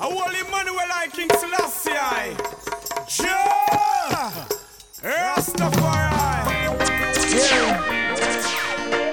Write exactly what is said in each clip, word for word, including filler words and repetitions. A holy Emmanuel I, King Selassie I. Jah! Rastafari! Yeah.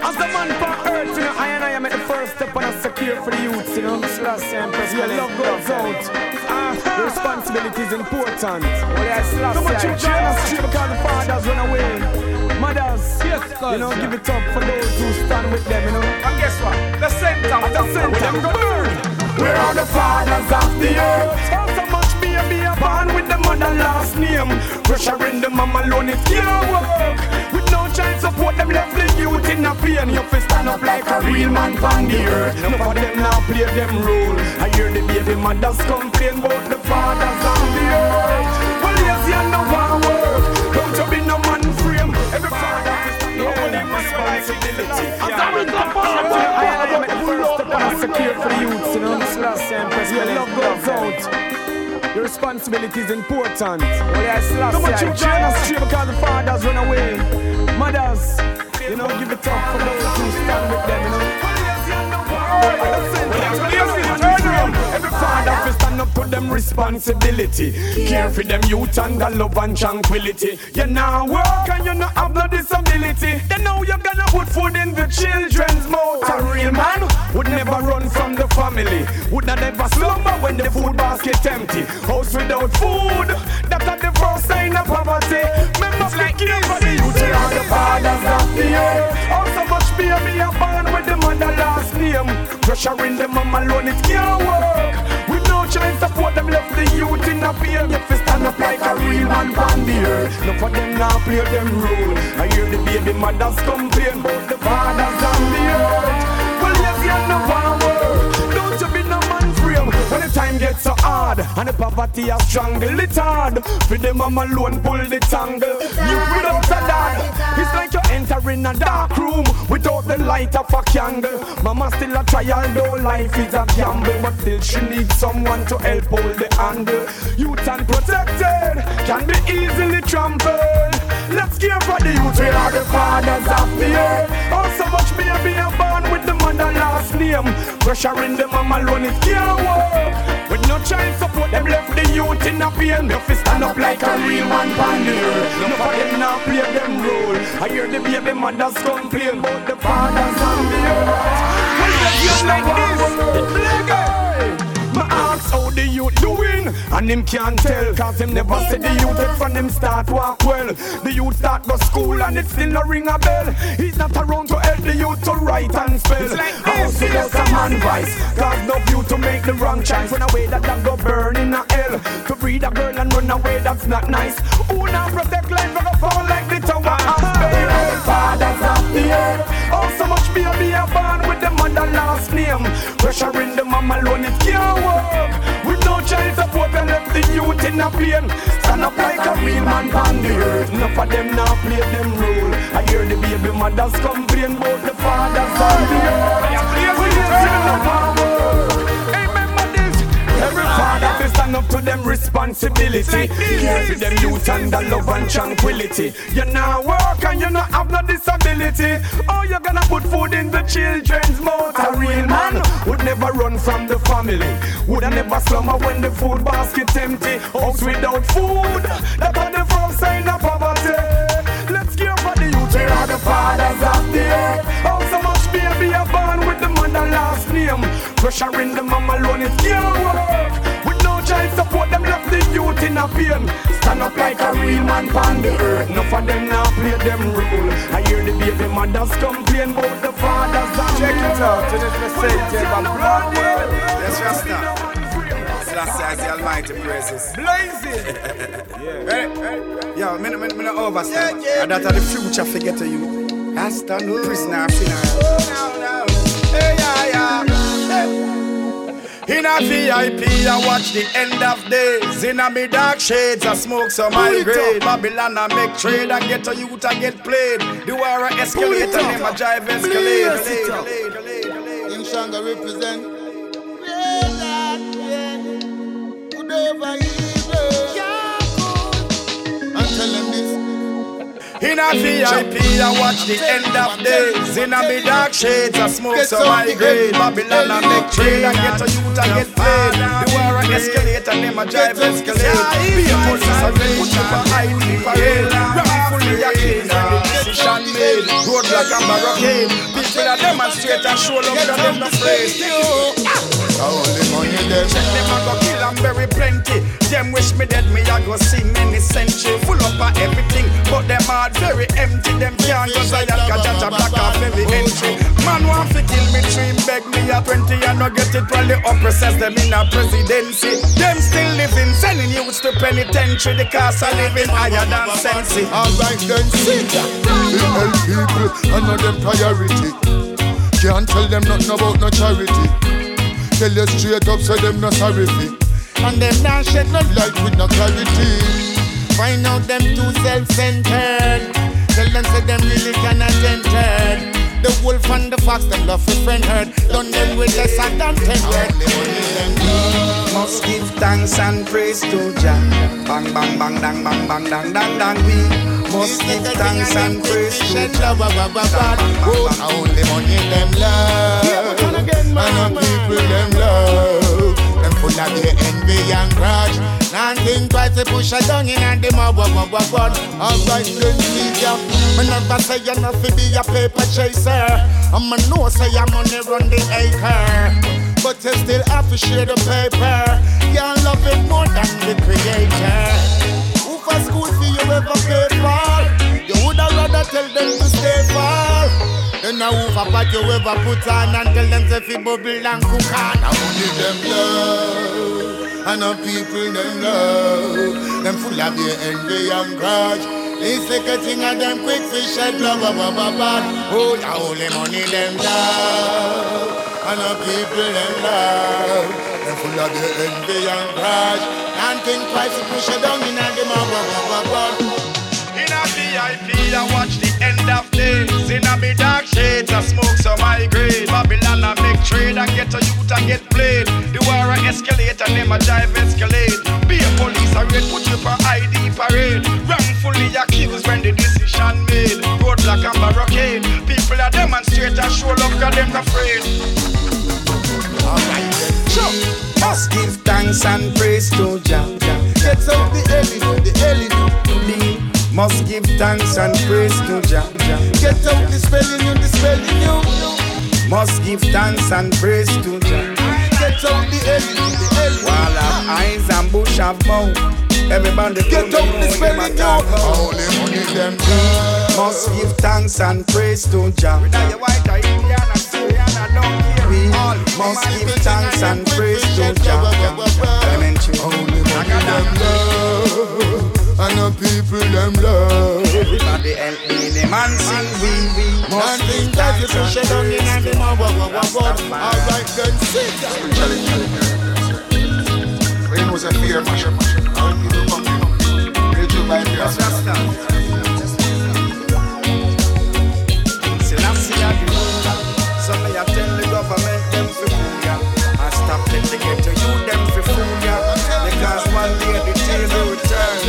As the man for earth, you know, I and I am at the first step when I secure for the youths, you know. Selassie and President. Yeah, love goes out. Uh-huh. Responsibility is important. Well, yes, yeah, Selassie. So much you join us tree because the fathers run away. Mothers, yes, you know, give it up for those who stand with them, you know. And guess what? The center, at the center, with them burn. We're all the fathers of the earth. Oh, so much baby are born with the mother last name. Pressuring the mama alone, it can't work. With no child support, them left the youth in a pain. You fist stand up like a real man from the earth. None of them now play them role. I hear the baby mothers complain about the fathers of the earth. Well, yes, you know what work. Don't you be no man frame. Every father is no one responsibility. I'm sorry, the father. Secure for the youths, you know, this last time, President. Your love goes out. Your responsibility is important. Well, yes, last time. So much you join us tree because the fathers run away. Mothers, you know, give it up for those who stand with them, you know. Every father has to stand up to them responsibility. Care for them youth and the love and tranquility. You now work and you not have no disability. They know you're gonna put food in the children's mouth. A real man would never run from the family. Would not ever slumber when the food basket empty. House without food, that are the first sign of poverty. Members like you, you are the fathers of the earth. How so much baby are born with the mother last name. Pressuring the mama alone, it can't work. With no child support, them left the youth in a pain. You fist stand up like a real man from the earth. None of them now play them role. I hear the baby mothers complain about the fathers of the earth. Don't you be no man frame when the time gets so hard and the poverty are strangled. It's hard for the mama alone pull the tangle. You put up the dad. It's like you're entering a dark room without the light of a candle. Mama still a trial though life is a gamble, but still she needs someone to help hold the handle. Youth unprotected can be easily trampled. Let's care for the youth. We are the fathers of the earth. Oh, so much baby are born with the mother last name. Pressuring them mama alone, it can't work. With no child support, them left the youth in a pain. They fist stand up like a real man on the earth. None of them now play them role. I hear the baby mothers complain about the fathers of the earth. When the youth like this, it's like my ask how the youth doing. And him can't tell, cause him never said the youth it from him start walk well. The youth start go school and it still no ring a bell. He's not around to help the youth to write and spell. It's like this, it's a man vice. Cause no view to make the wrong choice. Run away that that go burn in a hell. To breed a girl and run away that's not nice. Who now protect life from a fall like the tower of Babel? Fathers of the earth. Oh, so much baby are born with the mother last name. Pressuring the mama alone, it can't work. With no child support. And left the youth in a pain. Stand up like a real man on the earth. Enough of them now play them role. I hear the baby mothers complain about the fathers on the earth. We just remember this. Every father has to stand up to them responsibility. Care for them youth and the love and tranquility. You now work and you not have no disability. Oh, you're gonna put food in the children's mouth. A real man would never run from the family. Would I never slumber when the food basket's empty. House without food, that are the first sign of poverty. Let's care for the youth. They are the fathers of the earth. How so much baby are born with the mother last name. Pressuring the mama alone, it can't work. With no child support, them left the youth in a pain. Stand up like a real man on the earth. Enough of them now play them role. I hear the baby mothers complain about the fathers and check it out. This is the same and blood world. Let's just start. That's as the Almighty praises. Blazing! Yeah. Right, right, right. Yo, me not overstand. Yeah, yeah, and that are the future forget to you. That's the new prisoner of Finna. Oh, no, no. Hey, yeah, yeah. Hey. In a V I P, I watch the end of days. In a me dark shades, I smoke some high grade. Babylon, I make trade and get to youth, I get played. The war I escalate and then my jive escalate. In Shanga represent. Over evil. Yeah, cool. I'm telling this. In a V I P, I watch the end of days. In a me dark shades, I smoke some high grade. Babylon, I make trade. I get a youth, I get paid. The war I escalator, them a drive escalator. Be a police and then push up a high leap a hill. Wrongfully accused and the decision made. Roadblock and barricade. People that demonstrate and show love that them no afraid. Only money them. Check them and go kill and bury plenty. Them wish me dead, me I go see many century. Full up of everything, but them heart very empty. Them can't go silent, cause that's a black off every entry. Man want to kill me, dream beg me at twenty and not get it while the oppressors them in a presidency. Them still living, sending youths to penitentiary. The cost of living higher than sensi. Alright then, see that we help people and not them priority. Can't tell them nothing about no charity. Tell you straight up, so them no sorry for. And them not shed no light with no clarity. Find out them too self-centered. Tell them say them really cannot enter. The wolf and the fox, them love with friend herd. Done them with less and done ten herd. Must give thanks and praise to Jah. Bang, bang, bang, dang, bang, bang, dang, dang, dang, we must give thanks and praise to Jah. Only money them love, and the people them love. Full of the envy and grudge. Nothing twice to push her down in and the mob. Alright, then see ya. Me never say you not to be a paper chaser. I'm a no say I'm money run the acre. But you still have to share the paper. Y'all love it more than the creator. Who for school for you ever pay for? You woulda rather tell them to stay for. Then I woof up what you ever put on and tell them to fi bubble and cook on. I only them love, and the people them love. Them full of the envy and grudge. They sick a thing of them quick fish and blah blah blah blah blah. Oh, I only money them love, and the people them love. Them full of the envy and grudge. And think twice to push it down in and them blah blah blah blah. In a V I P I watch the end of days. In a me dark shades, I smoke some high grade. Babylon I make trade, I get a youth, I get played. The war I escalate and them a jive escalate. Be a police arrest, put you for I D parade. Wrongfully accused when the decision made. Roadblock and barricade. People are demonstrate and show love cause them afraid. Alright then, sure. Must give thanks and praise to Jah. Get out the elite, the elite. Must give thanks and praise to Jah. Get out the spelling you, the spelling you. Must give thanks and praise to Jah. Get out the L, the L. Wall of eyes and bush of mouth. Everybody get out the spelling you. Only money them do. Must give thanks and praise to Jah. We must give thanks and praise to Jah. And the people them love. Everybody help me, the man sing we. Man sing that you push it down in and the mob. Alright then, sit down. Challenge, challenge. Rain was a fear, masher, masher. All people come, you know. Rachel by the Rastafari. Selassie are the ruler. So may I tell the government them for fool ya. And stop them to get to you them for fool ya. Because one day the table will turn.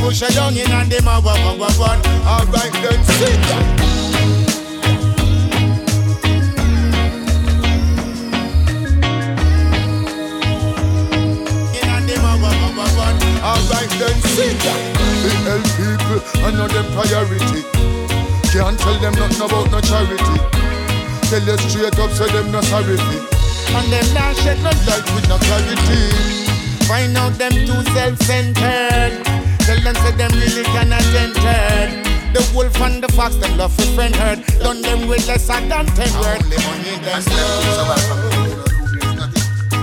Push a down in and them a wah wah wah wah. All right then, sit down. In and them a wah wah wah wah. All right then, sit down. We help people and not them priority. Can't tell them nothing about no charity. Tell you straight up, so them no sorry for. And them not shed no light with no clarity. Find out them too self-centered. Tell them say them really cannot enter. The wolf and the fox, them love with friend herd. Done them with less and done ten words. Only money them love.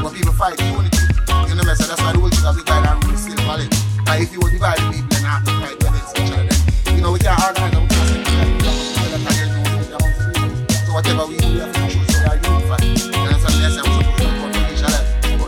But people fight, you only keep. You know me, so that's why the witches have died and rule still valid. But if you want to divide people, then I have to fight against each other. You know, we can't organize them. So whatever we do, we have to choose. So we are unified. And so we are supposed to fight each other.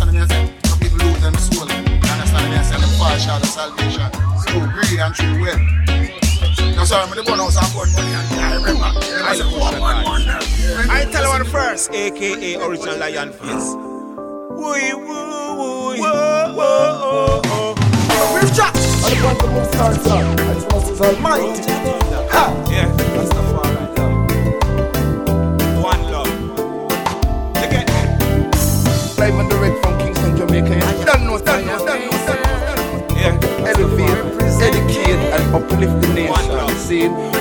understand me? I say, some people lose them soul. You understand me? I say, them fall short of salvation. Through greed and through wealth. Now, sorry, I'm in the bun house and got money and I remember. I say, one, one, one. I tell one first, A K A Original Lion Face. Woo, woo, woo, woo, woo, woo. We've dropped! I want the most stars up. I just want to almighty. Ha! Yeah, that's the far right now. One love. Look at it. Live and direct from Kingston, Jamaica. You don't know, don't know, don't know, don't know. Yeah. Elevate, educate, and uplift the nation. One love. See it?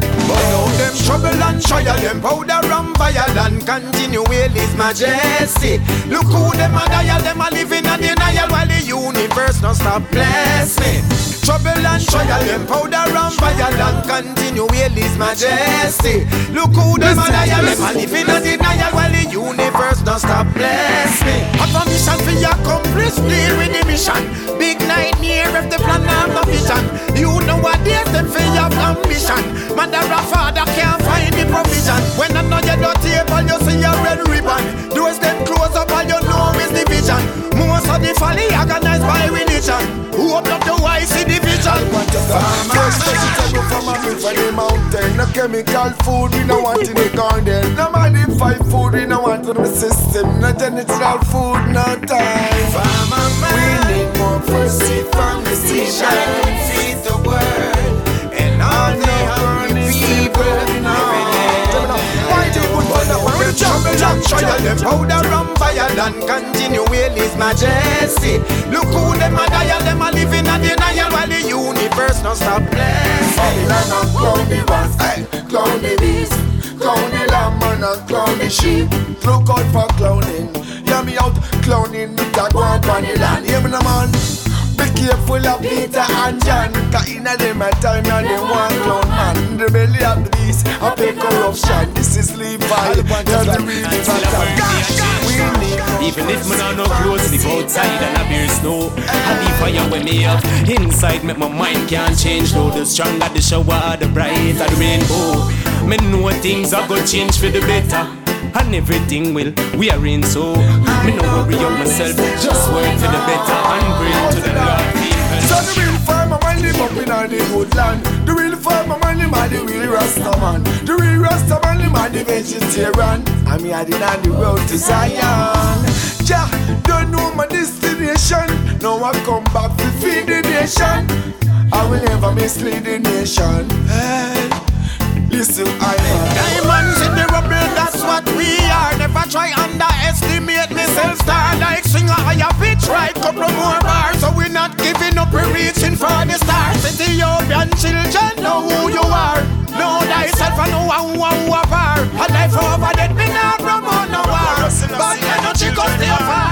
But now them trouble and trial, them powder and vile and continual is majesty. Look who them a dial, them a living in a denial while the universe no stop blessing. Trouble and trial, them powder and vile and continual is majesty. Look who them a dial, them a living in a denial while the universe no stop blessing. Have a mission for your accomplish, deal with the mission. Big night near if the plan and the vision. You know what there's them for your ambition. Mother father can't find the provision. When I know you're not able, you see a red ribbon. Those them close up and you know it's division. Most of the folly organized by religion. Who opened up the wise in the vision? Farmers, vegetable from a field from the mountain. No chemical food, we no want in the garden. No modified food, we no want in the system. No genital food, no time. Farmer man, we need more first seed from the seashore. Feed the world. All the hungry people in every day. Why do you put on a real trouble and trial? Them powder and fire and continual is majesty. Look who them a dial, them a living a denial while the universe no stop blessing. Island and clown the ones, clown the beast, clown the lamb and clown the sheep. Look out for clowning, hear me out, clowning me to go up on the land. Hear me no man. Be careful of Peter and John, cause inna them a time and them one clown man. The belly of the beast, a big corruption. This is Levi, you're the real Levi. Even if me not no clothes, live outside and a beer snow. I leave fire when me up inside, make my mind can't change. Though the stronger the shower, the brighter the rainbow. Me know things are gonna change for the better. And everything will, we are in so. Me no worry on myself, just work for the better and bring to the Lord people. So the real farmer man live up in all the woodland. The real farmer man live at the real Rasta man. The real Rasta man live at the vegetarian. And me adding on the road to Zion. Yeah, don't know my destination. Now I come back to feed the nation. I will never mislead the nation. Hey. Listen, I am diamonds in the rubble, that's what we are. Never try underestimate myself. Star like singer, I have pitch right, couple more bars. So we're not giving up, we're reaching for the stars. Ethiopian children, know who you are. Know thyself and know who you are. A life over dead, me not promote no war. But you know she goes too far.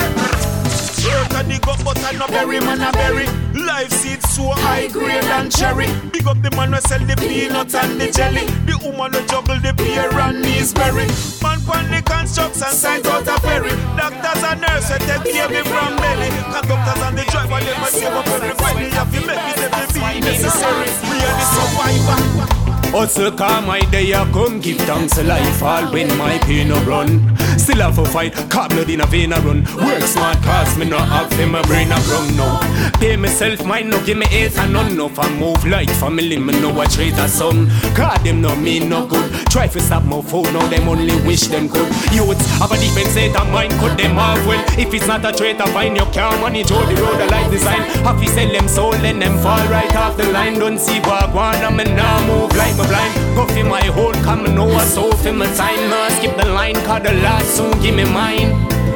Work and dig up, but I no bury, man I bury. Life seeds so high grade and cherry. Big up the man who sell the peanuts and the jelly. The woman who juggle the pear and gooseberry. Man pan the constructs and signs out a ferry. Doctors and nurses take care me from belly. Conductors and the driver let me save up everybody. Have to make it everything necessary. We are the survivor. Hustle car my day I come, give thanks a life all when my pain no run. Still have a fight, car blood in a vein I run. Work smart cause me no have them my brain I run now. Pay myself mine no give me eight and none. No I move like family me no a traitor son. Cause them no mean no good. Try to stop my phone now them only wish them could. Youths have a different state of mind, cut them off well. If it's not a traitor fine you can't manage all the road a life design. Have you sell them soul and them fall right off the line. Don't see what one and me now move like I'm blind, go for my whole come know I so for my time. Man, skip the line, cause the lot soon give me mine.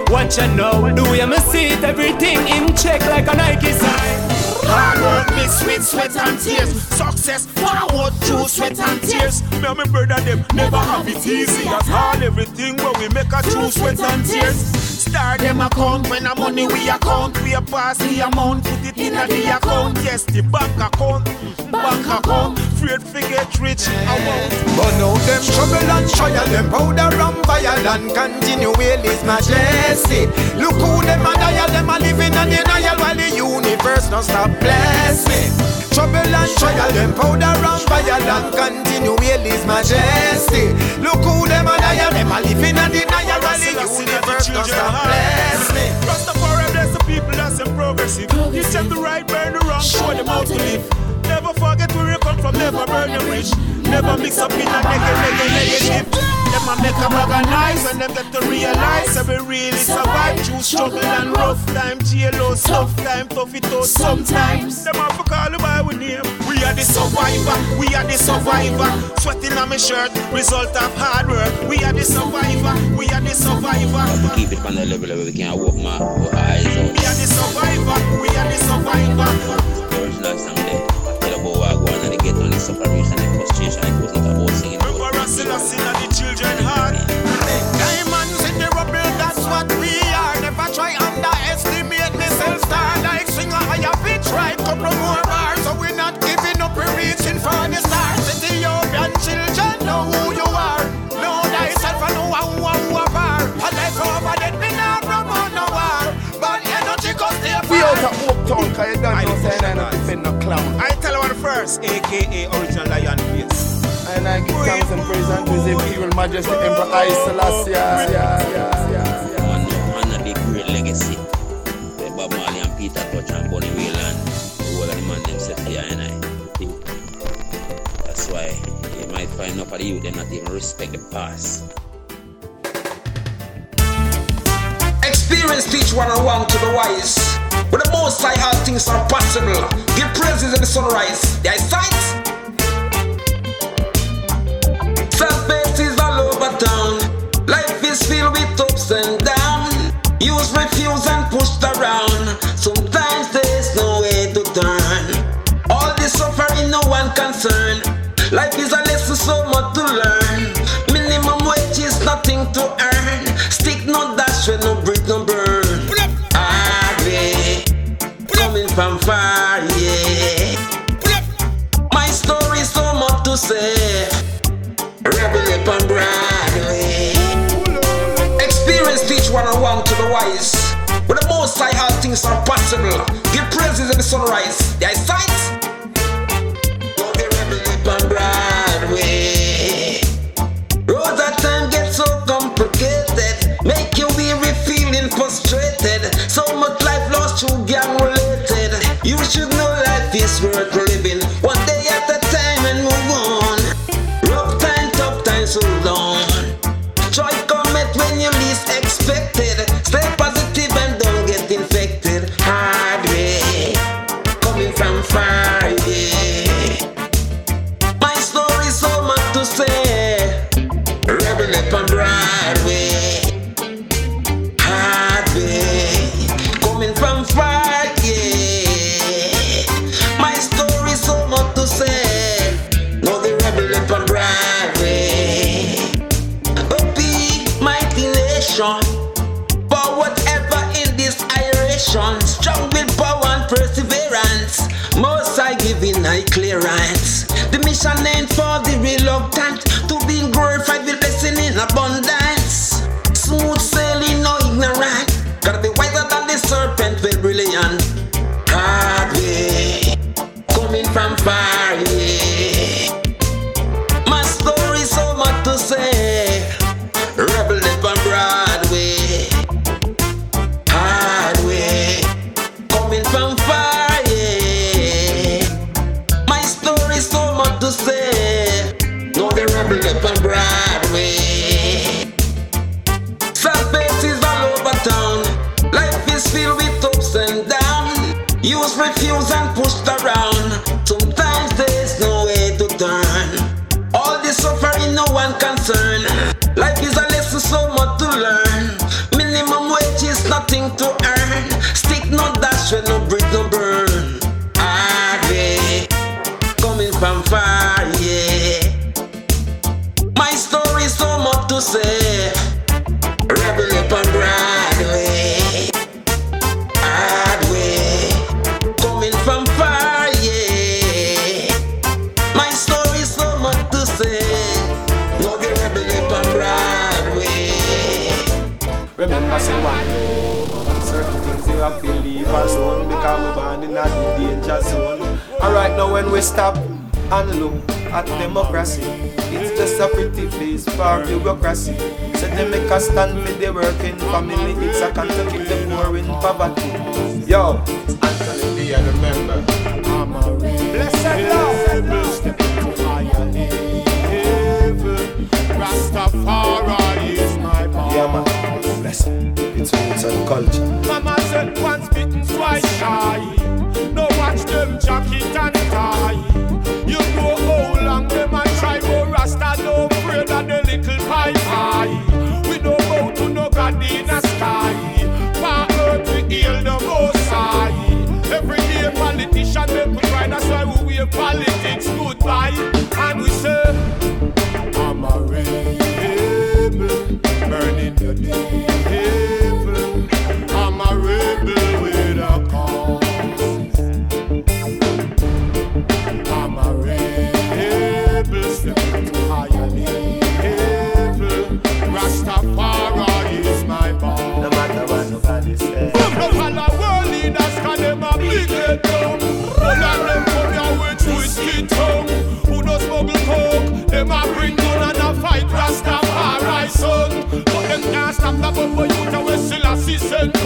What you know, do you must see it? Everything in check like a Nike sign. Hard work mixed with sweat and tears. Success forward through sweat and tears. Me and my brother them never have it easy at all. Everything when we make a true sweat and tears. Star them account when the money we account. We a pass the amount, put it in, in the account. Yes, the bank account, bank account. Afraid to get rich, I won't. But now them trouble and trial, them powder and vile and continual is majesty. Look who them a dial, them a living in denial while the universe don't stop blessing. Trouble and trial, them powder and vile and continual is majesty. Look who them a dial, them a living in denial while the universe don't stop blessing. rubbish. Never mix up in a negative, negative. Them a make them organize when them get to realize that we really survive through struggle and rough time. G L O tough time, tough it out sometimes. Them a for call you by we name. We are the survivor, we are the survivor. Sweating on my shirt, result of hard work. We are the survivor, we are the survivor. Keep it on the level where we can walk my eyes out. We are the survivor, we are the survivor. First last time they tell about what I go on and they get on the separation and the frustration. It was not about singing. Selassie and the children heart. Diamonds in the rubble, that's what we are. Never try underestimate me self-star. Like singer, I have it right, couple more bars. So we're not giving up, we're reaching for the stars. Ethiopian children know who you are. Know thyself and know who you are. A life over that we not promote no war. But energy goes there for. We out of Oaktown, cause you don't know saying I not defend no clown. I tell one first, A K A original lion face. And I give thanks and praise and visit Imperial Majesty Emperor Haile Selassie. Yeah, yeah, yeah, yeah, yeah. One, one of the great legacy. Bob Marley and Peter Tosh and Bonnie Whelan. The whole of the man themselves here and I. That's why you might find up at you, they not even respect the past. Experience teach one oh one to the wise. With the most high, all things are possible. Give praises in the sunrise. Thy sight. Self-based is all over town. Life is filled with ups and downs. Use, refuse and pushed around. Sometimes there's no way to turn. All this suffering no one concerned. Life is a lesson, so much to learn. Minimum wage is nothing to earn. Stick no dash with no breathe no burn. Harvey, coming from far, yeah. My story so much to say. Rebel up on Broadway. Experience teach one oh one to the wise. With the most high, all things are possible. Give praises in the sunrise. Thy sight. Don't be rebel up on Broadway. Roads at times get so complicated. Make you weary, feeling frustrated. So much life lost through gang related. You should know life is worth living. One day at a time and move on. So long. Joy comes when you least expected. Stay positive and don't get infected. Hard way, coming from far, yeah. My story's so much to say. Rebel up on Broadway. Hard way, coming from far, yeah. My story's so much to say. No, the rebel up on Broadway. But whatever in this iration, strong with power and perseverance. Most I give in high clearance. The mission ain't for the reluctant. To be glorified with blessing in abundance. Smooth sailing, no ignorant. Gotta be wiser than the serpent with brilliant. Hard way, coming from far, yeah. My story so much to say. Rebel up on Broadway. Hard way, coming from far, yeah. My story's so much to say. No, the rebel up on Broadway. Self-based is all over town. Life is filled with ups and downs. Use, refuse and pushed around. Sometimes there's no way to turn. All this suffering no one concerned. Life is a lesson, so much to learn. Minimum wage is nothing to earn. Stick no dash when no breathe no burn. Hard way, coming from far, yeah. My story so much to say. Rebel up on Broadway. Hard way, coming from far, yeah. My story so much to say. Remember, say one day, certain things you have to leave us alone because we're born in a danger zone. And right now when we stop and look at democracy, it's just a pretty place for bureaucracy. So they make us stand with the working family. It's a can to keep the poor in poverty. Yo, Anthony B, I remember. I'm a real blessed love.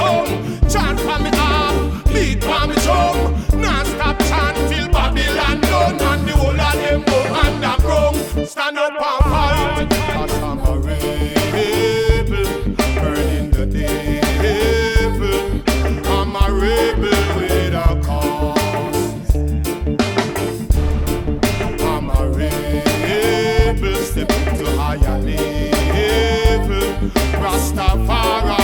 home, chant for me arm, beat for me drum, non-stop chant till Babylon done, and the whole of them go underground. Stand up and fight, 'cause I'm a rebel, burning the devil. I'm a rebel with a cause. I'm a rebel, stepping to higher level. Rastafari.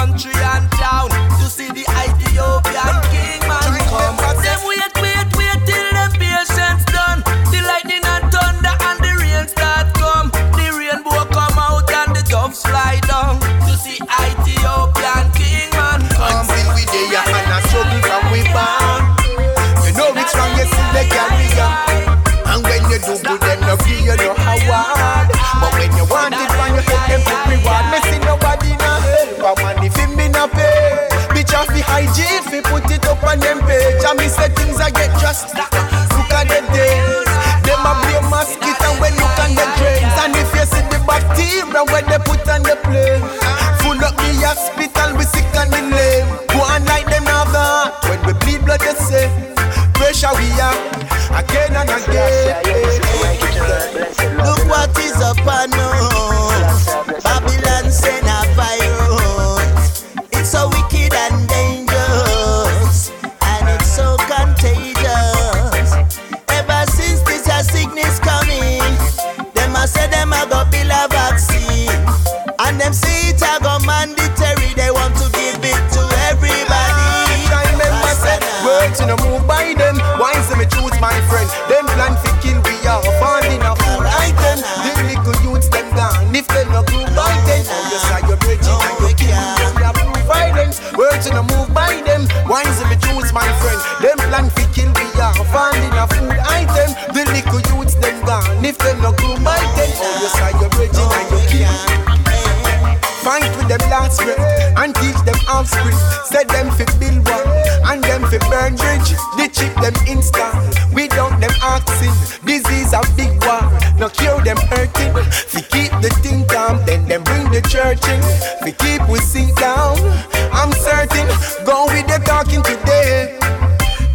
country and town to see the Ethiopian king man come. Them wait, wait, wait till them patience done. The lightning and thunder and the rain start come. The rainbow come out and the doves fly down to see Ethiopian king man come. Until we dey and a struggle from we bound. You know it's wrong, you see the carry on. And when you do good, them no give you no award. But when you want it, when you help them with reward, me see nobody no help. I want if him me no pay. Bitch off the hygiene, fi put it up on them page. And me say things I get just. Look at them days. Them a play mosquito and when look on the drains. And if you see the bacteria when they put on the plane, full up the hospital, we sick and in lame. Go and like them other. When we bleed blood, they say pressure we have. Again and again. Look what is upon us. Babylon send a virus. It's so wicked and dangerous, and it's so contagious. Ever since this sickness coming, them a say them a go build a vaccine, and them see it a go mandatory. They want to give it to everybody. I remember said words in a move by them. Why is them a choose my friend? Them plan to kill we are born in a fool item. The little youths them down if they no do by them. Oh yes, I your bridges and your kill them. They are proof violence. Words in a move by them. Why is them a choose my friend? Them plan to kill we are born in a fool item. The little youths them down if they no do by them. Oh yes, I your bridges and your kill. Fight with them last breath and teach them offspring. Set them fi build one and them fi burn bridge. They chip them insta without them asking. Disease a big war, no cure them hurting. Fi keep the thing calm, then them bring the church in. Fi keep we sink down, I'm certain. Go with the talking today,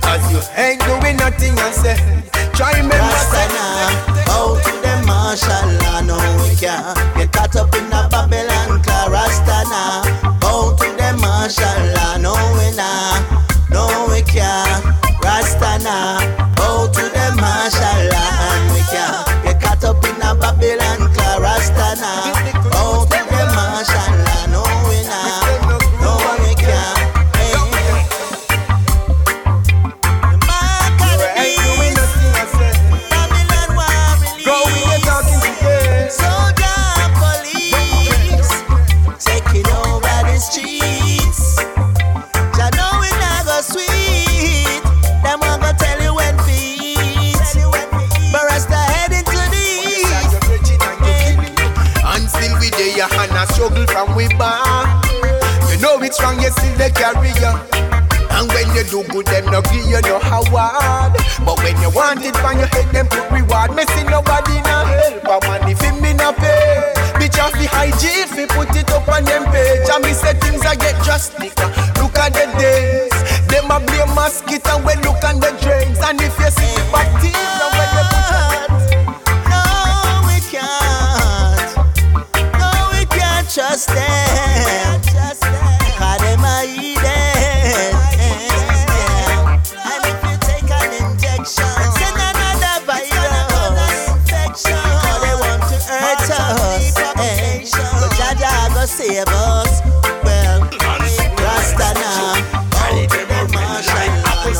cause you ain't doing nothing I say. Try remember Rastana, out to them martial law. No we can't get caught up in a Babylon. Rastana, bow to them, mashallah, no we nah, no we can't. Rastana, bow to them, mashallah, and we can't. Get caught up in a Babylon, Rastana, bow to them, mashallah, no we nah, no we can't. Hey. Maccabi, Babylon war release, soldier police. Taking over the streets, ya know it not go sweet. Them won't go tell you when to eat, but Rasta heading to the east. And still we dey ya and a struggle from we back. You know it's wrong, you still the carrier. And when you do good, them no give you no award. But when you want it, when you hate them, put reward. Me see nobody no help, a man if him me no pay. Bitch off the hygiene, we put it up on them page. And me say things I get drastic. Look at the days. Them a blame mosquito and we look on the drains. And if you see the bacteria, when they put on no, we can't. No, we can't trust them. Cause them a eat them. And if you take an injection, send another virus. Because they want to hurt us. So Jaja go save us. Well, Rastana, out to them mashallah.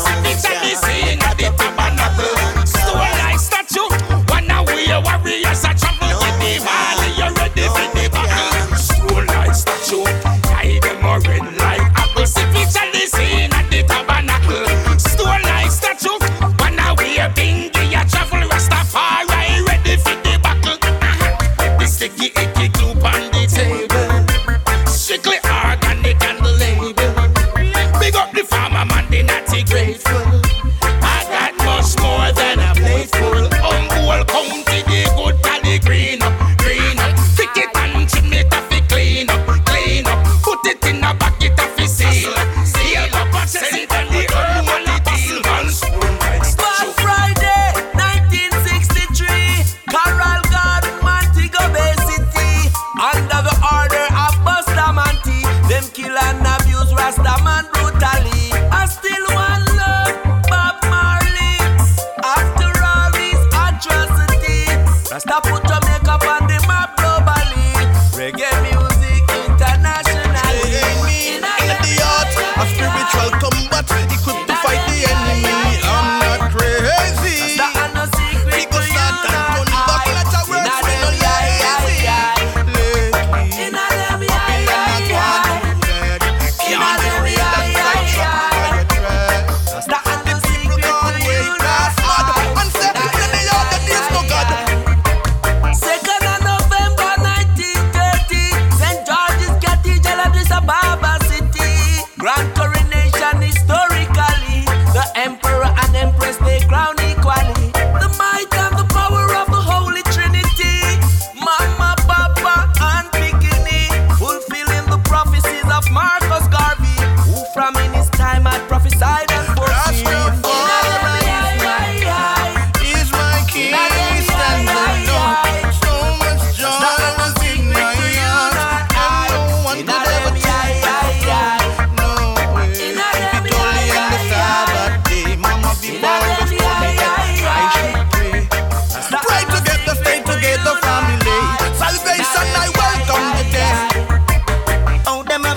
So a like statue, one a warrior, warriors a trouble with the valley. You ready for the battle? So like statue, tie them a red like apples. If we shall be seen at the tabernacle, so like statue, one a warrior, bingy a trouble. Rastafari ready for the battle. The sticky icky glue on the table, strictly organic and label.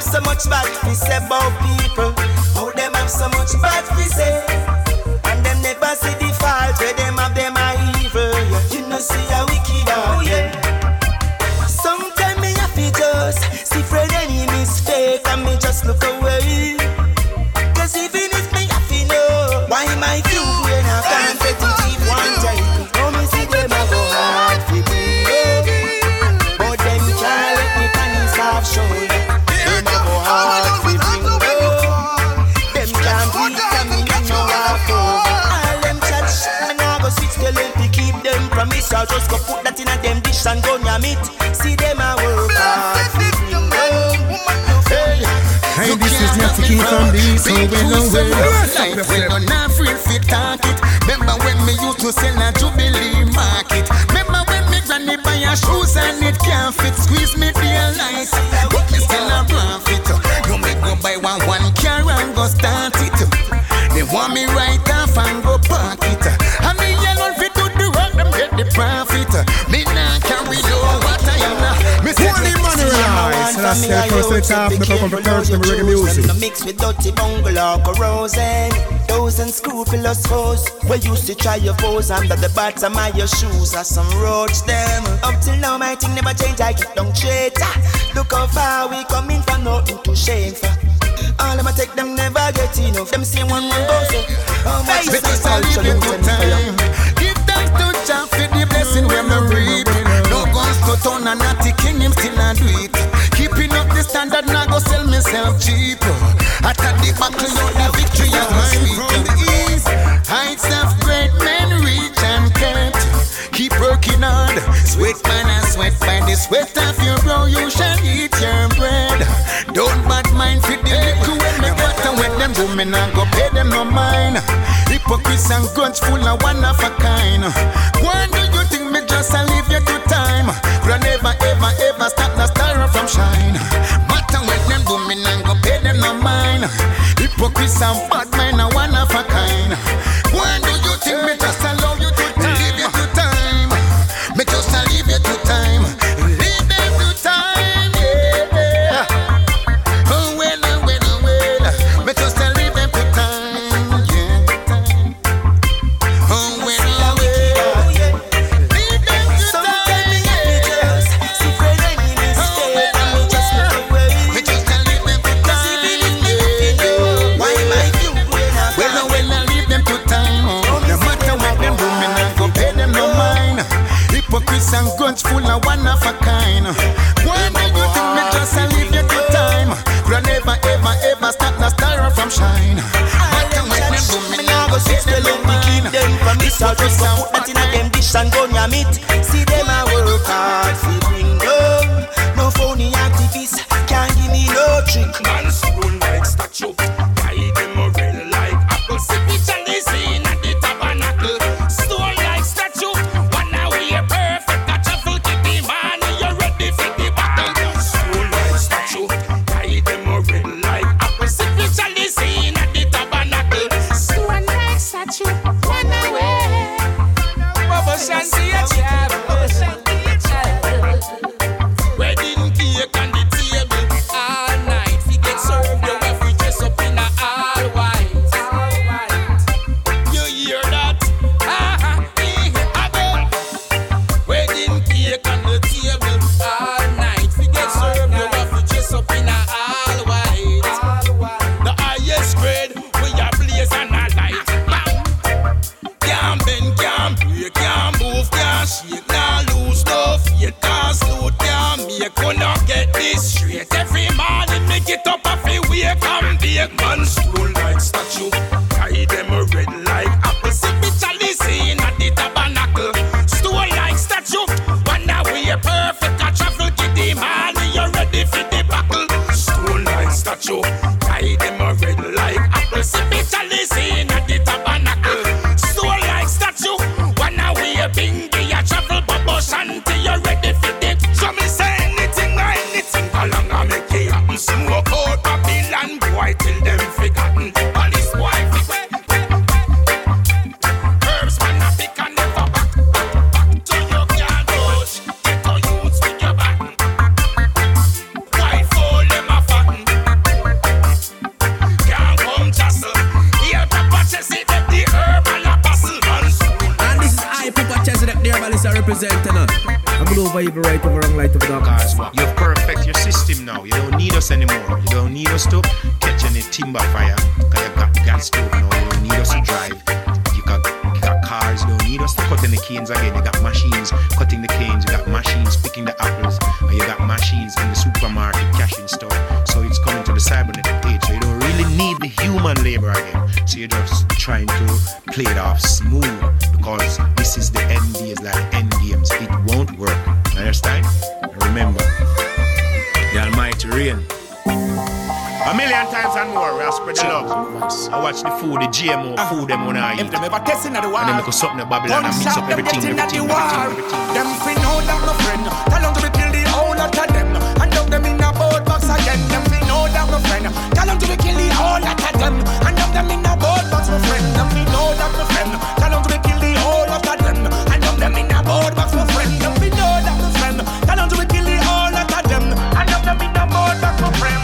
have so much bad we say about people. How them have so much bad we say, and them never see the fault where them have them are evil. You know see a wicked out, yeah. Sometimes me have to just see friend enemies fake and me just look away. Cause even if me have to know why my view when I can't get to keep one time. How me see them have a heart for me, but them can't let me can stop showing. I'll just go put that in a them dish and go nyam it. See them a work hard. Hey, this is not taking from me, so we know we're right. We don't have free fit target. Remember when me used to sell at Jubilee Market? Remember when me granny buy a shoes and it can't fit? Squeeze me realize, but me still a profit. You make go buy one one car and go start it. They want me right off and go park it. I mean, the profit, me nah carry no water, you know. Me say the money rise. Last year, first set off, me come from the country, me reggae music. Me mix with dirty bungalow, corrosion. Those unscrupulous foes, we used to try your foes under the bottom of your shoes. As some roads them. Up till now, my thing never change. I keep on traitor. Look how far we coming from, nothing to shame for. All of my take them never get enough. Them see one one goes so. How much is this all time? For the blessing we're not reaping. No guns to town and not the kingdom still not do it. Keeping up the standard, now go sell myself cheap. After the battle, you the victory of my from the east. Heights of great men reach and can't. Keep working hard, sweat man and sweat by the sweat of your brow, you shall eat your bread. Don't bad mind for the little women, but when them women and go pay them no mind. Hypocrites and grunts full of one of a kind. Why do you think me just a leave you to time? Could I never ever ever stop the star from shine? But when them do me and go pay them no mind. Hypocrites and bad mind are one of a kind. Why do you think me just allow you to time? Leave you to time. Me just a leave you to time. Leave them to time, yeah. Oh well, oh well, oh well. Me just a leave them to time. And guns full of one of a kind. Why do you think me just a leave you to time? Could I never ever ever stop the star from shine? I can't wait to me now go sit still and be clean. Them from this house just go put that in a them dish and go nyam it. See them a work hard to bring home. No phony activists can't give me no trick. Man spoon like statue, buy them a real like apple. See the Chinese in at the tabernacle. Stone like statue. Why fall in my fucking over evil, right over wrong, light over dark. Cause you've perfect your system now. You don't need us anymore. You don't need us to catch any timber fire. Cause you got gas stove now. You don't need us to drive. You got, you got cars. You don't need us to cutting the canes again. You got machines cutting the canes. You got machines picking the apples. And you got machines in the supermarket cashing stuff. So it's coming to the cybernetic age. So you don't really need the human labor again. So you're just trying to play it off smooth. Because this is the end days, like end games. It won't work. Understand? Remember, the Almighty reign. A million times and more, we are spreading love. I watch the food, the G M O, uh, food them when I eat. If them ever testing at the war, and then I go something to Babylon and mix up everything, everything, everything, everything, everything. Them fin know that my friend, tell them to be kill the whole lot of them. And dump them in a board box again. Them fin know that my friend, tell them to be kill the whole lot of them. And dump them in a board box, my friend. Them fin know that my friend, tell them to be kill the whole lot of them. And dump them in a board box, my friend. Them fin know that my friend, tell them to be kill the whole lot of them. And dump them in a board box, my friend.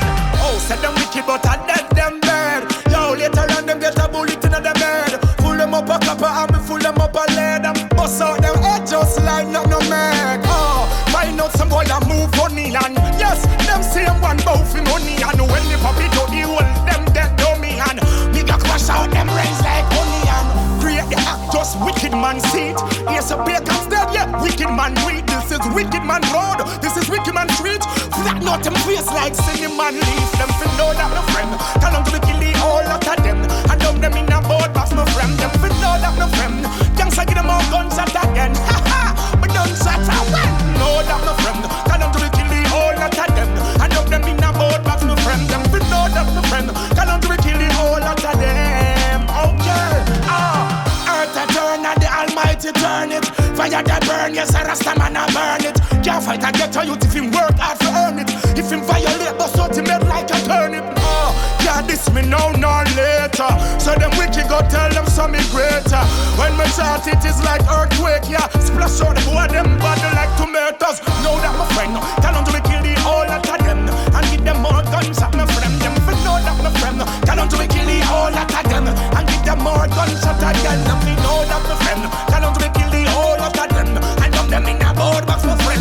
Said them wicked but I dead them bad. Yo, later on them get a bullet in the bed. Pull them up a copper and me full them up a lead. And bust out them head just like not no man. Oh, find out some boy that move funny and yes, them same one both for money. And when the puppy do the whole, them dead dummy. And me got crush out them rains like honey. And create the act just wicked man seat. Yes, a bacon's dead, yeah, wicked man weed. This is wicked man road, this is wicked man street. That not them face like cinnamon leaf. Them fi know that no friend, tell them to be kill the whole lot of them. And dump them in a board box, no friend. Them fi know that no friend, gangs a give them all gunshot again. Ha ha, but gunshots are when. Know that no friend, tell them to be kill the whole lot of them. And dump them in a board box, no friend. Them fi know that no friend, tell them to be kill the whole lot of them. Okay, ah, earth a turn and the Almighty turn it. Fire that burn, yes, a Rasta man a burn it. Can't fight a ghetto youth if him work hard to earn it. If him violate, but so timid like a turnip. Oh, yeah, this me now, no later. So them wicked go tell them something greater. When me shout it is like earthquake, yeah. Splash out the boy, them body like tomatoes. Know that my friend, tell them to be kill the whole lot of them. And give them more guns at my friend. Them for know that my friend, tell them to be kill the whole lot of them. And give them more guns at again. And me know that my friend, tell them to be kill the whole lot of them. And dump them in a board box, my friend.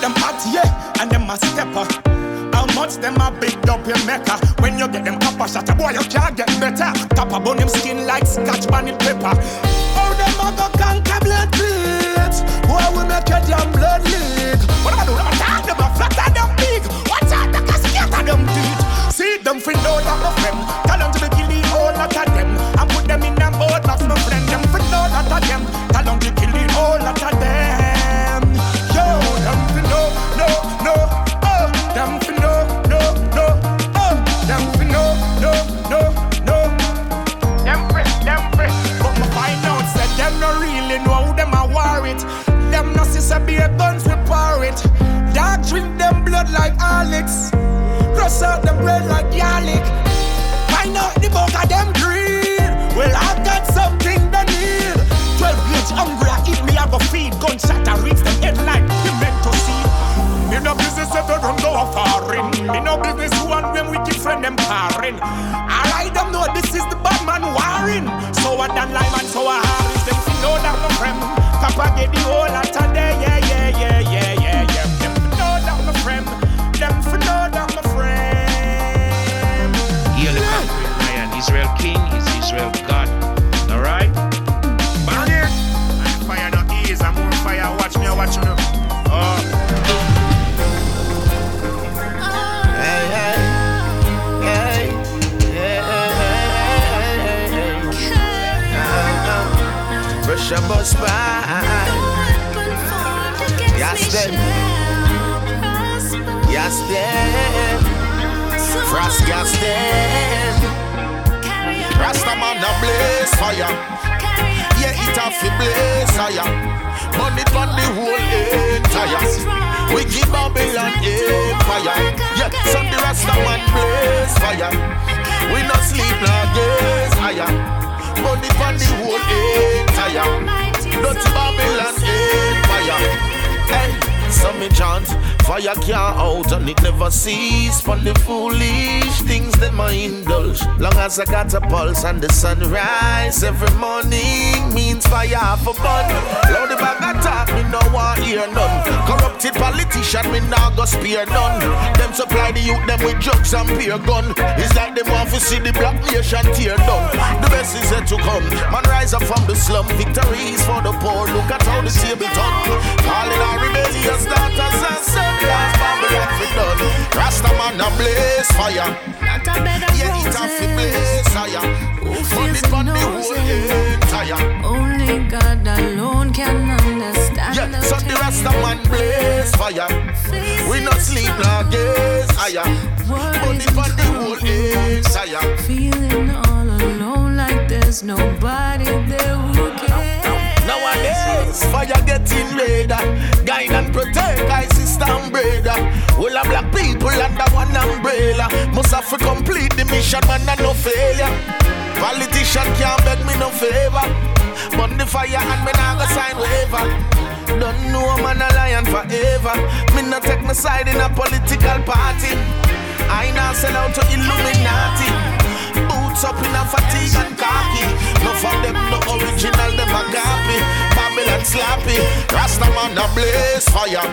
Them hot, yeah, and them a stepper. How much them a big up your maker? When you get them copper shot, boy, you can't get better. Top a bone him skin like scotch man in paper. Oh, them a go conquer blood bleeds. Boy, we make your damn blood leak. What am I doing? I'm talking them a flatter them big. Watch out, the cascata them teeth. See them fin know that my friend. Tell them to be kill the whole lot of them. And put them in them board box, my friend. Them fin know that of them. Tell them to kill the whole lot of them. No, oh, them for no, no, no, oh, them for no, no, no, no. Them free, them free. But my find out said them no really know how them a war it. Them no see some beer guns we pour it. Dark drink them blood like Alex. Cross out them bread like garlic. Find out the book of them greed. Well, I've got something they need. Twelve gauge hungry, I eat me have a feed. Gunshot I reach them head like you meant to see. Me no business if you don't go foreign. Me no business who and them wicked friend them parring. Alright, them know this is the bad man warring. So I done live and so I harris. Them fi know that my friend. Papa get the whole lot of day. Yeah, yeah, yeah, yeah, yeah, yeah. Them fi know that my friend. Them fi know that my friend. Heal the country, Lion. Israel king is Israel God. Alright? Bang it! And the fire no ease. I'm on fire. Watch me, watch me. Oh. Fresh up a spine. Yes, them. Yes, them. Frost, yes, them. Rastaman a blaze fire. Yeah, it a fi blaze fire. Money from the whole entire. We give Babylon empire. Yeah, so the Rastaman blaze fire. We no sleep no gaze higher. Money from the whole entire. Not Babylon empire. Hey, so me chant Fire can't out and it never cease from the foolish things that I indulge. Long as I got a pulse and the sunrise every morning means fire for fun. Loud the bag attack, me no want hear none. Corrupted politician, me no go spare none. Them supply the youth them with drugs and beer gun. It's like them want to see the black nation tear down. The best is yet to come. Man rise up from the slum, victory is for the poor. Look at how the table turn. Calling our rebellious daughters and sons. Last Babylon fi done. Rasta man a blaze fire. Not a bed of yeah, roses. Yeah, it a fi blaze higher. Fund it on the whole entire. Only God alone can understand. Yeah, the so the Rasta man blaze fire. Faces we not sleep nor gaze higher. Fund it on the whole entire. Feeling all alone like there's nobody there who cares. Nowadays, fire getting redder. Guide and protect thy sister and brother. All of black people under one umbrella. Must have to complete the mission, man, and no failure. Politician can't beg me no favor. Burn the fire and me nah go sign waiver. Don't know a man a lion forever. Me not take my side in a political party. I now sell out to Illuminati. Boots up in a fatigue and khaki. No for them, no original, them a copy. Babylon slappy. Rasta man a blaze fire.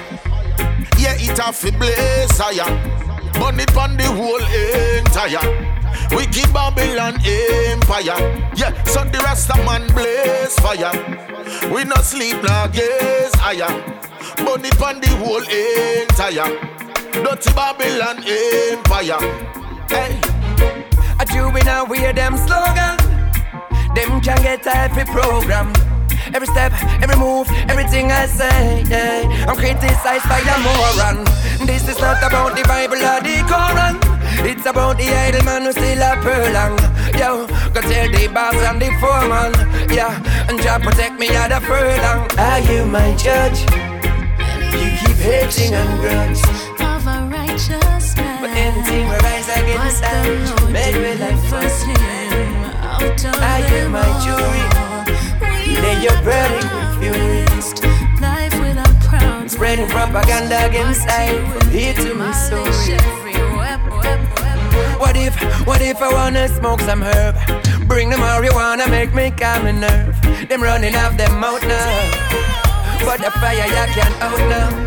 Yeah, it a fi blaze higher. Burn it on the whole entire. We give Babylon empire. Yeah, so the Rasta man blaze fire. We no sleep nor gaze higher. Burn it on the whole entire. Dirty Babylon empire. Hey. I do we now wear them slogan. Them can get every program. Every step, every move, everything I say, yeah. I'm criticized by a moron. This is not about the Bible or the Koran. It's about the idle man who still a purlang. Yo, go tell the boss and the foreman. Yeah, and Jah protect me at a furlong. Are you my judge? You keep hating and grudge. But anything will rise against us. Made with life first him. I am my jury. Lay your bread in confused. Life without proud. Spreading propaganda against I. From here to my soul. What if, what if I wanna smoke some herb? Bring the marijuana, make me calm and nerve. Them running off them mouth now. But the fire I can't out now.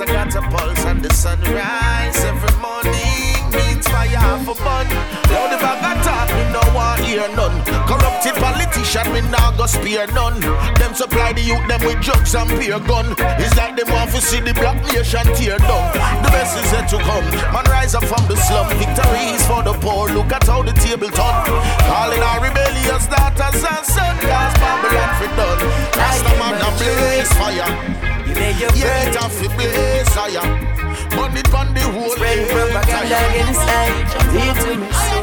I got a pulse and the sunrise every morning means fire for fun. Loud the bag attack, me no want hear none. Corrupted politician, me no go spare none. Them supply the youth them with drugs and beer gun. It's like them want to see the black nation tear down. The best is yet to come. Man rise up from the slum, victory is for the poor. Look at how the table turn. Calling our rebellious daughters and sons. Last Babylon for done. Rasta man a blaze fire. Yeah, it's a fi blaze higher. Burn it on the whole entire. Spread propaganda inside. Deep to me soul.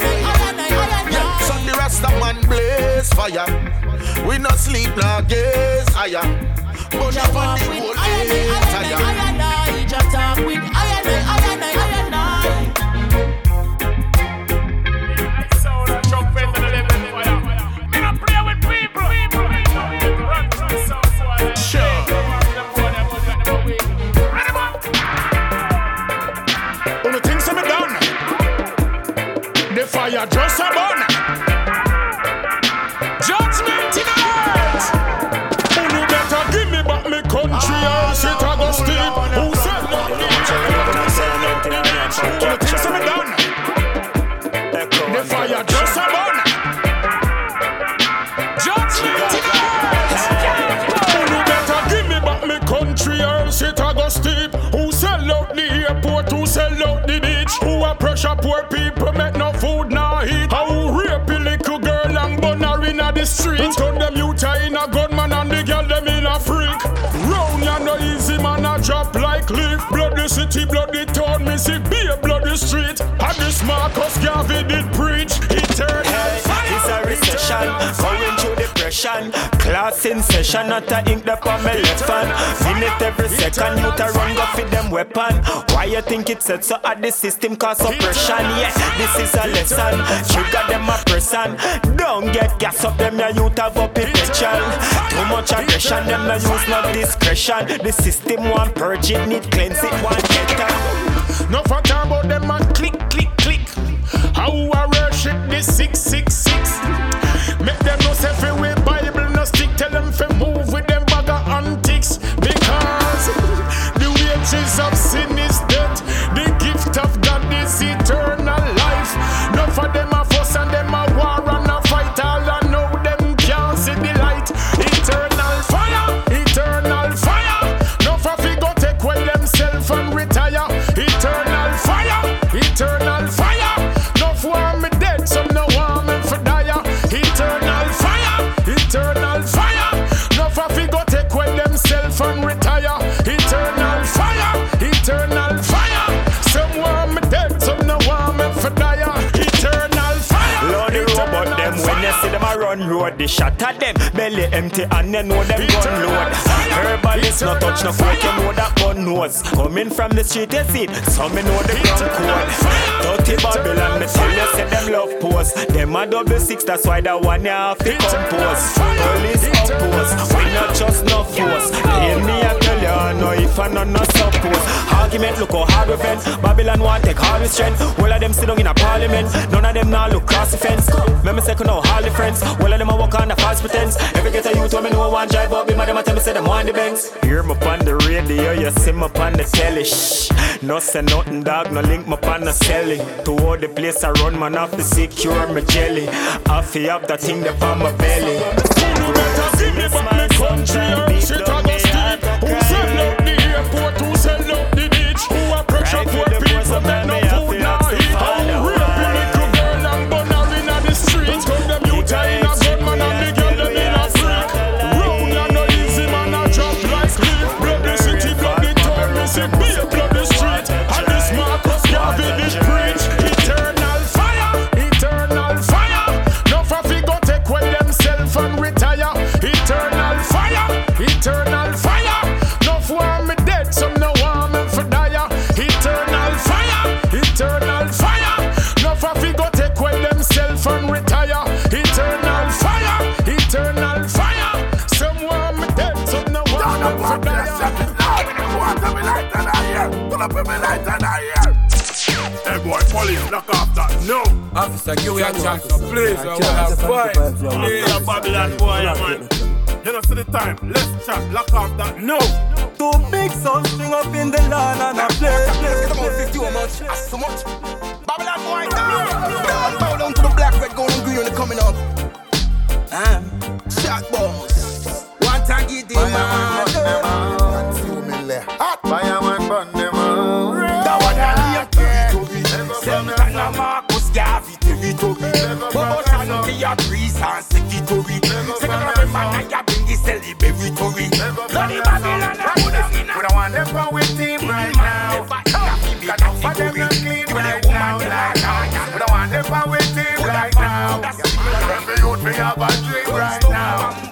Yeah, so the Rasta man blaze fire. We no sleep nor gaze higher. Burn it on the whole entire. Jah walk with iron and iron and iron and iron. Sound a trumpet and a living fire. Me no play with people. Run from the south side. Sure. Ready, man? On the fire just a burn. Judgment in the earth. Who you better give me back me country ah, and shit I go steep. Who said nothing? Who said nothing? Who said nothing? The fire just a burn. Judgment in the earth. Who you better give me back me country and shit I go steep. Who sell out the airport? Who sell out the beach? Who are pressure poor people? Make no food, no heat. How rape a little girl and bun her in the street? Turn them youth in a gunman and the girl them in a freak. Round ya no easy man a drop like leaf. Blood the city, blood the town, me see be a bloody street. And this Marcus Garvey did preach eternal hey, fire. It's a recession, going through depression. Class in session, not a ink the palm elephant. Minute every second, youth a run go feed them weapon. Why you think it's set so at the system cause oppression? Yeah, this is a lesson. Trigger them a person. Don't get gas up them, your youth have up a pension. Too much aggression, them no use no discretion. The system want purge it, need cleanse it, want better. No fuck about them a click, click, click. How I worship this six six six. Make them no self away Bible, no stick. Tell them fi move with them bag of antics. Because the wages of sin is death. The gift of God is eternal life. No for them a fuss and them a war and a fight. All I know them can't see the light. Eternal fire, eternal fire. No for fi go take away themself and retire. Eternal fire, eternal fire. No for want me dead, some no want me for die. Eternal fire, eternal fire. No for fi go take away themself and retire. Eternal fire, eternal fire. Some want me dead, some no want me for die. Eternal fire. Lord, the robot them fire. When you see them a run road, they shatter them belly empty and they know them gun load. Herbalist no touch no coke, you know that gun nose. Coming from the street you see it, some you know the ground code. Dirty Babylon, me tell you say them love post. Them a double six, that's why that one you have to compose. Police up post, we not just no force. Hear me I tell you, I know if I not no suppose. Argument look how hard we fend. Babylon want take all the strength. All of them sit down in a parliament. None of them now look cross the fence. Remember second no hardly friends. All of them a walk on the false pretense. Every get a youth when me know I want drive up. Be mad them a tell me say them want the banks. Hear me on the radio, you see me on the telly. Shh, no say nothing dog, no link me on the celly. To all the place I run, man, have to secure my jelly. I feel up that thing that on my belly. You better see me back my country and shit on the street. Who sell out the airport, who sell out the beach? Who a pressure poor people, men no food, no heat. How real little girl and bun her in the street. Come them youth in a gunman and the girl them in a freak. Round and no easy man a drop like leaf. Blood the city, blood the town, me see beer, blood the street. And this Marcus Garvey did preach eternal fire, eternal fire. No for fi go take away themself and retire. Eternal fire, eternal fire. No for want me dead, some no want me for die. Eternal fire, eternal fire. No for fi go take away themself and retire. Eternal fire, eternal fire. Some want me dead, some no want me for die. Pull up with me light and I hear. Hey boy, police, knock off that. No. Officer, give me a chance, please. I want to fight. Please, a Babylon boy, man. You know, see the time. Let's chat, knock off that. No. Two big sons string up in the land and I play. Come on, fifty how much? Ask so much. Babylon boy, come on. Bow down to the black, red, gold, and green. They're coming up. Ah, shot bombs. One time, get them out. Hot fireman burn them out. That one I need to be. Same kind of Marcus Garvey to be to be. But I know they are trees and sicky to be. Second of the man I got bring this silly baby to be. Bloody Babylon I put them in. We don't want them for with him right now. Got them for them not clean right now. We don't want them for with him right now. Remember you'd be have a dream right now.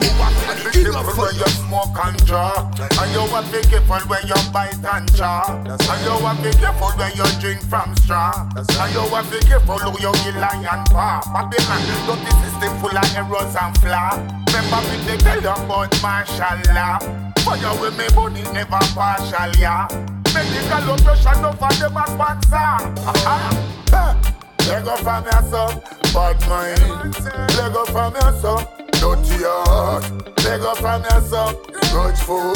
When you smoke and draw, and you want to be careful when you bite and jaw, and you want to be careful when you drink from straw, and you want to be careful who you kill and paw. But the man, don't this system full of errors and flaws. Remember me they tell you about martial law. For you with me money never partial, yeah. Medical oppression over them and sponsor. Leg up from your son, bad mind. Leg up from your son, dirty heart. Leg up from your son, grudgeful.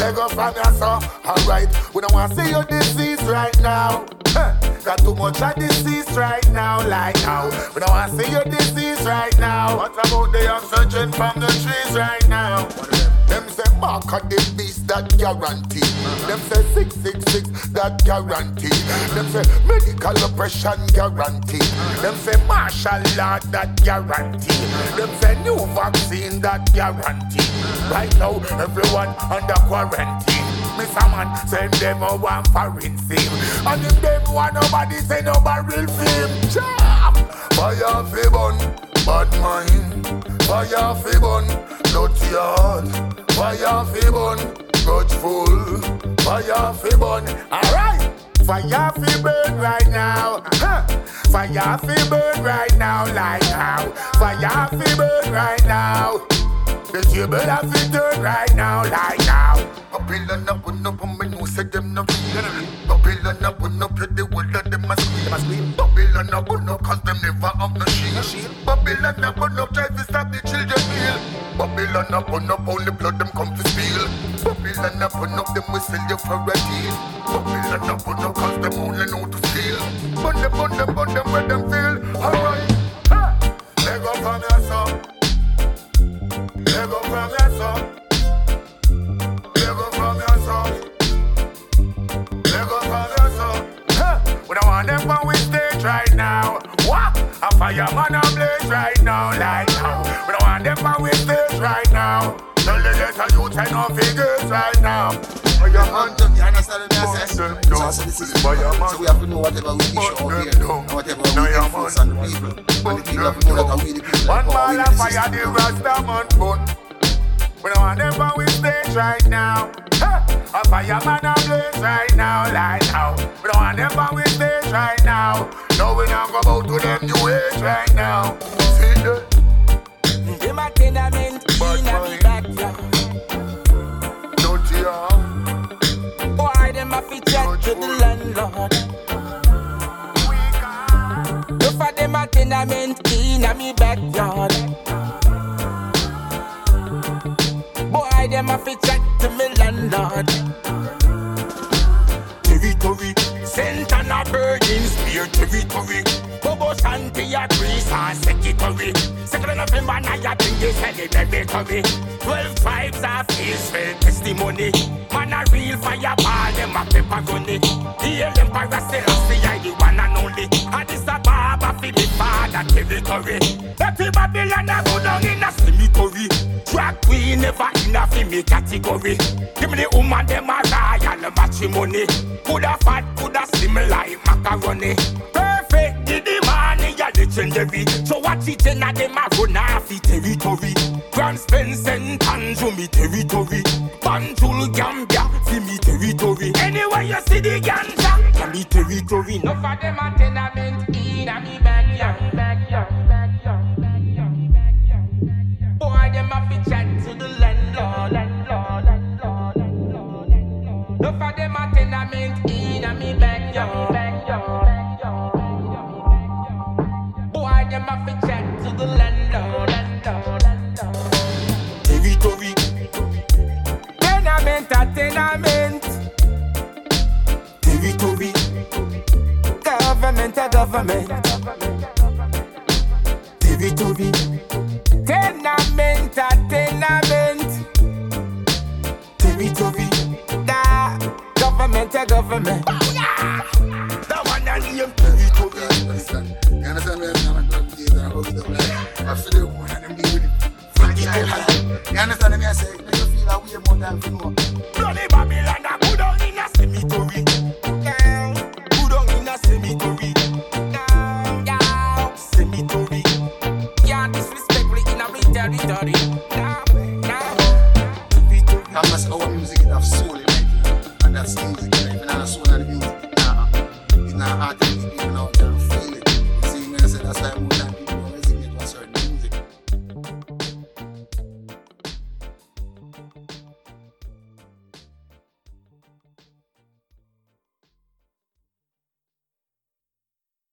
Leg up from your son, alright. We don't want to see your disease right now. Got too much of disease right now, like now. We don't want to see your disease right now. What about the oxygen from the trees right now? Them say mark of the beast, that guarantee. Them say six six six, that guarantee. Them say medical oppression guarantee. Them say martial law, that guarantee. Them say new vaccine, that guarantee. Right now, everyone under quarantine. Miss a man, send them a one foreign theme. And if them want nobody, say no barrel film. Chop! Fire fi bun, bad mind. Fire fi bun, dirty heart. Fire fi bun, grudgeful. Fire fi bun, alright! Fire fi burn right now. Huh. Fire fi burn right now, like how. Fire fi burn right now. The table have to turn right now, like now. Babylon up and up and me know say them no feel. Babylon up and up and the world that them a scream. Babylon up and up cause them never have no shield. Babylon up and up tries to stop the children meal. Babylon up and up only blood them come to steal. Babylon up and up them will sell you for a deal. Babylon up and up cause them only know to steal. Burn them, burn them, burn them where them feel. Alright, they go from your son. They go from your son. They go from your son. They go from your son. Huh. We don't want them on with stage right now. What? A fireman on blaze right now, like now. We don't want them on with stage right now. Tell the little youth and no figures right now. Fireman, you understand what I said? So this is fireman. So we have to know whatever we issue out here, and whatever we influence on the people, and the people have to know that we the people. One ball of fire, the Rastaman burn. We don't want them on with stage right now. A fireman on blaze right now, like now. We don't want them on with stage right now. No, we don't go out to them new age right now. See the. In my tenement, in my backyard. Don't you know? Why them a fi chat to the landlord? We can. Look for them a tenement in my backyard. Why them a fi chat to me landlord? Territory, sent on a burden spear territory. Bobo Shanti a priest and secretary. Second of him and I think they said it every curry. Twelve tribes of Israel testimony. Man a real fireball, them a pepper gunny. The Emperor Selassie I the one and only. And this a barber for the father territory. Every Babylon a go down in a cemetery. Drag queen never in a female category. Give me the woman them a royal matrimony. Coulda fat, coulda slim like macaroni. Perfect, did the money a legendary. So what it in a dem a run off the territory. Grand Spencer and Tanjo me territory. Banjul Gambia fi me territory. Anywhere you see the ganja, fi me territory. Enough of dem a tenement in a me backyard, backyard, backyard, backyard, backyard. Boy dem a fi chat to the landlord, landlord, landlord, landlord, landlord. Enough of dem a tenement in a me backyard, backyard. Them a fi chat to the landlord, landlord, landlord. Territory. Tenement a tenement. Territory. Government a government. Territory. Tenement a tenement. Territory. Da government a government. Oh, yeah. That one and him territory. You understand where I'm going to give and I go with them like I've said it one and I'm dealing with it. Franchise. You understand what I say? You feel that way more than you know. Bloody Babylon, I go down in a cemetery.